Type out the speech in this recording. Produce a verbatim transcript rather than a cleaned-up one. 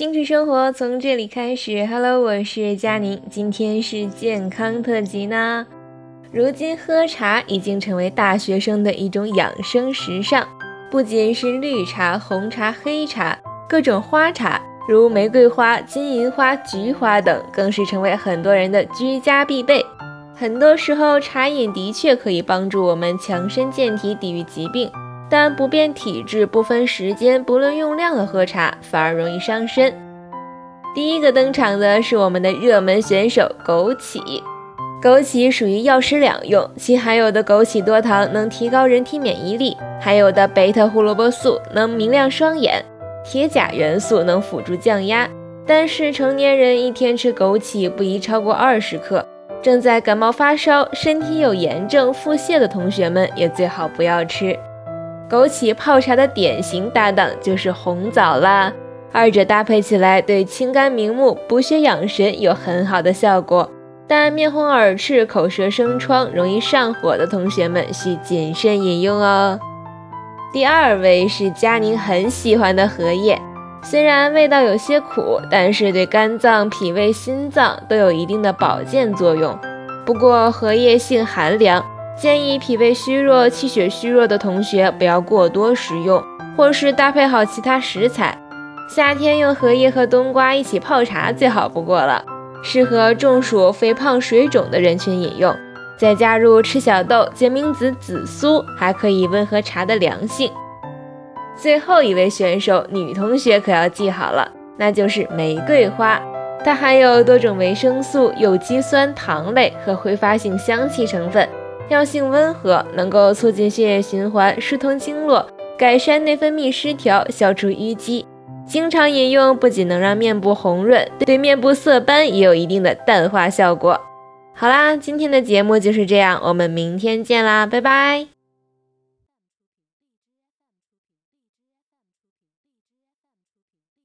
精致生活从这里开始。 Hello， 我是佳宁，今天是健康特辑呢。如今喝茶已经成为大学生的一种养生时尚，不仅是绿茶、红茶、黑茶，各种花茶如玫瑰花、金银花、菊花等更是成为很多人的居家必备。很多时候茶饮的确可以帮助我们强身健体，抵御疾病，但不变体质、不分时间、不论用量的喝茶反而容易伤身。第一个登场的是我们的热门选手枸杞。枸杞属于药食两用，其含有的枸杞多糖能提高人体免疫力，含有的贝塔胡萝卜素能明亮双眼，铁钾元素能辅助降压。但是成年人一天吃枸杞不宜超过二十克，正在感冒发烧、身体有炎症、腹泻的同学们也最好不要吃。枸杞泡茶的典型搭档就是红枣啦，二者搭配起来对清肝明目、补血养神有很好的效果，但面红耳赤、口舌生疮、容易上火的同学们需谨慎饮用哦。第二位是佳宁很喜欢的荷叶，虽然味道有些苦，但是对肝脏、脾胃、心脏都有一定的保健作用。不过荷叶性寒凉，建议脾胃虚弱、气血虚弱的同学不要过多食用，或是搭配好其他食材。夏天用荷叶和冬瓜一起泡茶最好不过了，适合中暑、肥胖、水肿的人群饮用。再加入赤小豆、决明子、紫苏，还可以温和茶的凉性。最后一位选手，女同学可要记好了，那就是玫瑰花。它含有多种维生素、有机酸、糖类和挥发性香气成分，药性温和，能够促进血液循环、疏通经络，改善内分泌失调，消除淤积。经常饮用不仅能让面部红润，对面部色斑也有一定的淡化效果。好啦，今天的节目就是这样，我们明天见啦，拜拜。